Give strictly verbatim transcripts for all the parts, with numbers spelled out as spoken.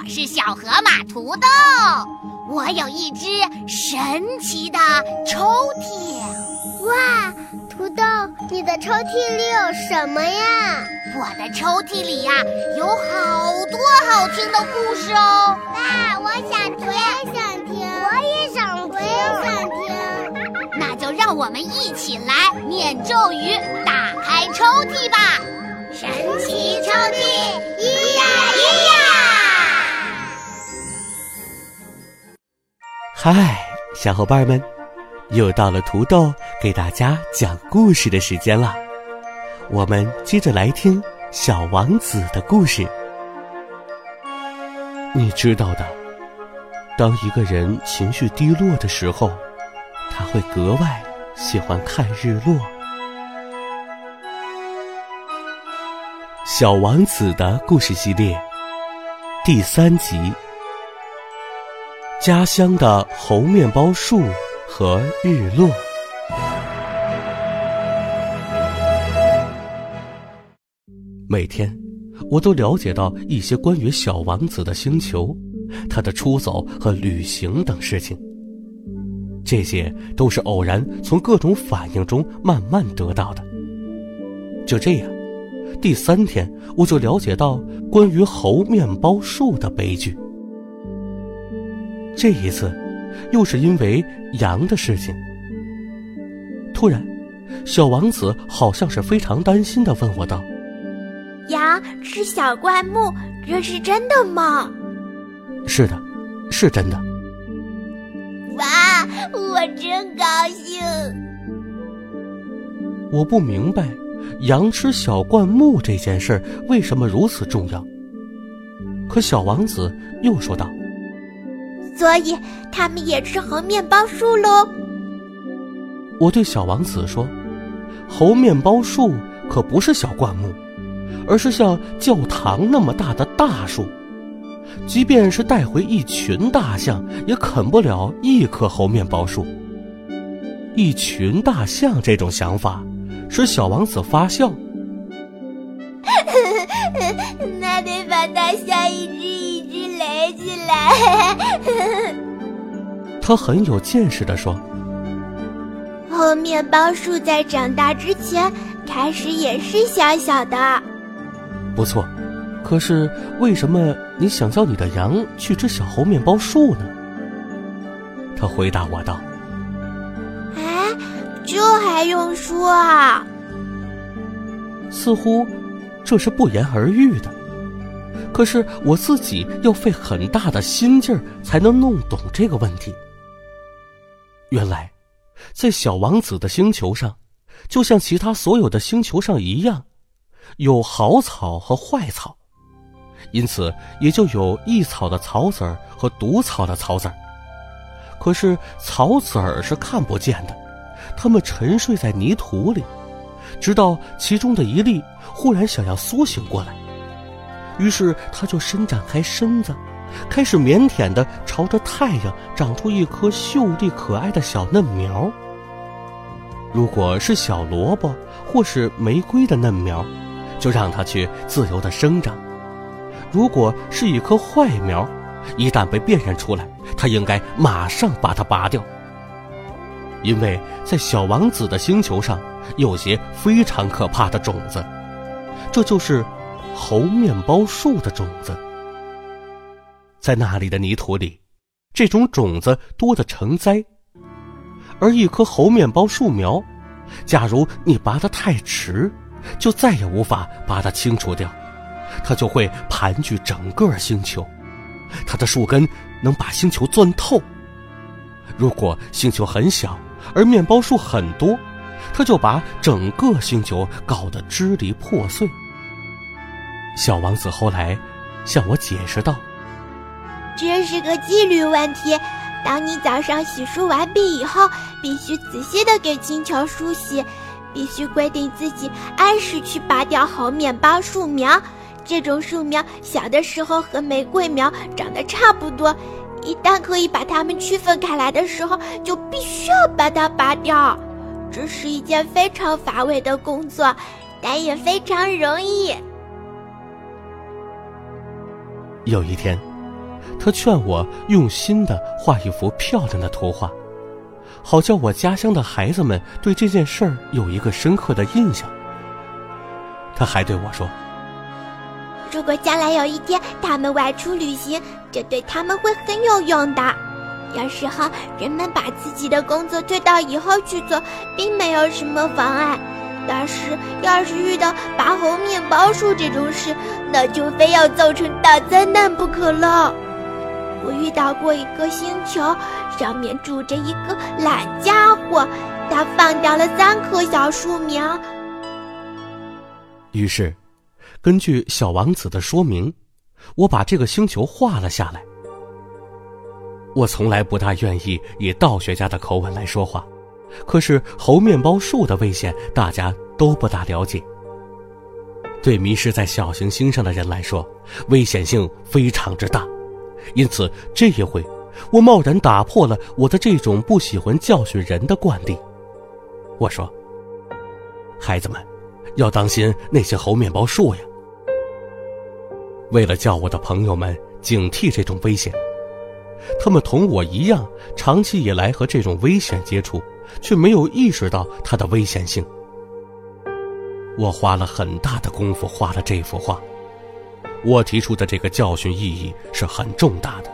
我是小河马土豆，我有一只神奇的抽屉。哇，土豆，你的抽屉里有什么呀？我的抽屉里呀、啊，有好多好听的故事哦。爸，我想听，我也想听，我也想听，我也想听。那就让我们一起来念咒语，打开抽屉吧。神奇抽屉，咿呀咿呀。 嗨，小伙伴们，又到了土豆给大家讲故事的时间了。我们接着来听《小王子》的故事。你知道的，当一个人情绪低落的时候，他会格外喜欢看日落。小王子的故事系列第三集。 家乡的猴面包树和日落。每天，我都了解到一些关于小王子的星球、他的出走和旅行等事情。这些都是偶然从各种反应中慢慢得到的。就这样，第三天我就了解到关于猴面包树的悲剧。 这一次，又是因为羊的事情。突然，小王子好像是非常担心地问我道：“羊吃小灌木，这是真的吗？”“是的，是真的。”“哇，我真高兴！”我不明白，羊吃小灌木这件事为什么如此重要。可小王子又说道。 所以，他们也吃猴面包树喽。我对小王子说：“猴面包树可不是小灌木，而是像教堂那么大的大树。即便是带回一群大象，也啃不了一棵猴面包树。一群大象这种想法，使小王子发笑。那得把大象一只一只垒起来。” 他很有见识地说：“猴面包树在长大之前，开始也是小小的。”不错，可是为什么你想叫你的羊去吃小猴面包树呢？他回答我道：“哎，这还用说啊？”似乎这是不言而喻的。 可是我自己要费很大的心劲儿才能弄懂这个问题。原来，在小王子的星球上，就像其他所有的星球上一样，有好草和坏草，因此也就有益草的草籽儿和毒草的草籽儿。可是草籽儿是看不见的，它们沉睡在泥土里，直到其中的一粒忽然想要苏醒过来。 于是，他就伸展开身子，开始腼腆地朝着太阳长出一颗秀丽可爱的小嫩苗。如果是小萝卜或是玫瑰的嫩苗，就让它去自由地生长；如果是一棵坏苗，一旦被辨认出来，它应该马上把它拔掉。因为在小王子的星球上，有些非常可怕的种子，这就是 猴面包树的种子，在那里的泥土里，这种种子多得成灾。而一棵猴面包树苗，假如你拔得太迟，就再也无法把它清除掉，它就会盘踞整个星球。它的树根能把星球钻透。如果星球很小，而面包树很多，它就把整个星球搞得支离破碎。 小王子后来向我解释道：“这是个纪律问题。当你早上洗漱完毕以后，必须仔细地给星球梳洗，必须规定自己按时去拔掉猴面包树苗。这种树苗小的时候和玫瑰苗长得差不多，一旦可以把它们区分开来的时候，就必须要把它拔掉。这是一件非常乏味的工作，但也非常容易。” 有一天，他劝我用心地画一幅漂亮的图画，好叫我家乡的孩子们对这件事儿有一个深刻的印象。他还对我说，如果将来有一天他们外出旅行，这对他们会很有用的。有时候人们把自己的工作推到以后去做，并没有什么妨碍，但是要是遇到拔红面包树这种事，那就非要造成大灾难不可了。我遇到过一个星球，上面住着一个懒家伙，他放掉了三棵小树苗。于是根据小王子的说明，我把这个星球画了下来。我从来不大愿意以道学家的口吻来说话，可是猴面包树的危险大家都不大了解。对迷失在小行星上的人来说，危险性非常之大，因此这一回我贸然打破了我的这种不喜欢教训人的惯例。我说，孩子们要当心那些猴面包树呀。为了叫我的朋友们警惕这种危险，他们同我一样长期以来和这种危险接触，却没有意识到它的危险性。我花了很大的功夫画了这幅画，我提出的这个教训意义是很重大的，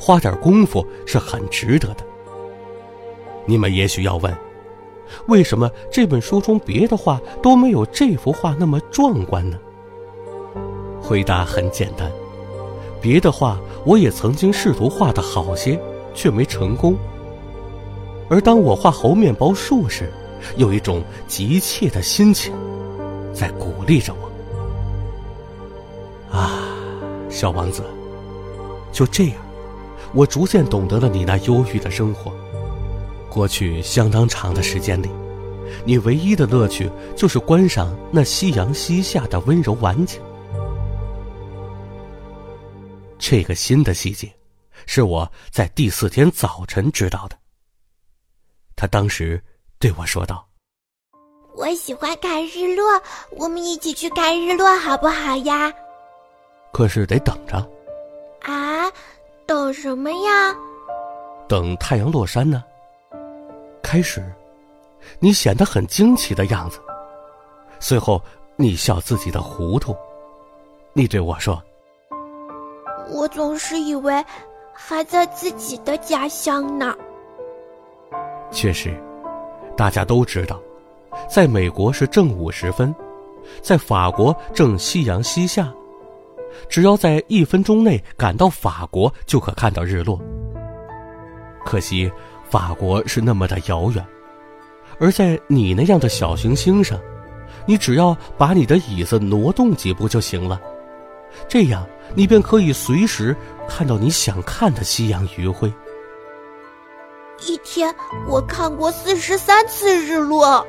花点功夫是很值得的。你们也许要问，为什么这本书中别的画都没有这幅画那么壮观呢？回答很简单，别的画我也曾经试图画得好些，却没成功。而当我画猴面包树时，有一种急切的心情在鼓励着我。啊，小王子，就这样我逐渐懂得了你那忧郁的生活。过去相当长的时间里，你唯一的乐趣就是观赏那夕阳西下的温柔晚景。这个新的细节是我在第四天早晨知道的。他当时对我说道，我喜欢看日落，我们一起去看日落好不好呀？可是得等着啊。等什么呀？等太阳落山呢。开始你显得很惊奇的样子，随后你笑自己的糊涂。你对我说，我总是以为还在自己的家乡呢。确实，大家都知道，在美国是正午时分，在法国正夕阳西下，只要在一分钟内赶到法国就可看到日落。可惜法国是那么的遥远，而在你那样的小行星上，你只要把你的椅子挪动几步就行了，这样你便可以随时看到你想看的夕阳余晖。一天我看过四十三次日落。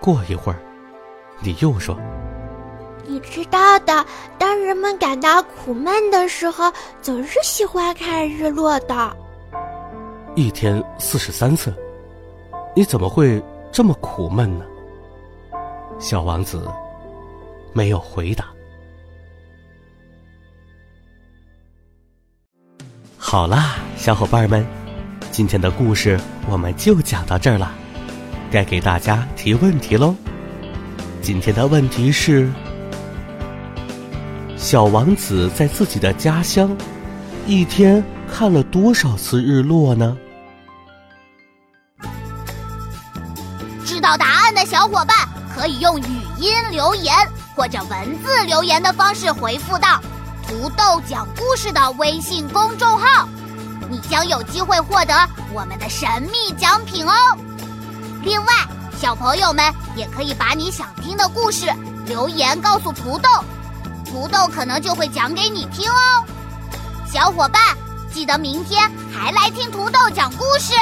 过一会儿你又说，你知道的，当人们感到苦闷的时候，总是喜欢看日落的。一天四十三次，你怎么会这么苦闷呢？小王子没有回答。好啦，小伙伴们，今天的故事我们就讲到这儿了，该给大家提问题咯。今天的问题是，小王子在自己的家乡一天看了多少次日落呢？知道答案的小伙伴可以用语音留言或者文字留言的方式回复到土豆讲故事的微信公众号，你将有机会获得我们的神秘奖品哦。另外，小朋友们也可以把你想听的故事留言告诉土豆，土豆可能就会讲给你听哦。小伙伴，记得明天还来听土豆讲故事。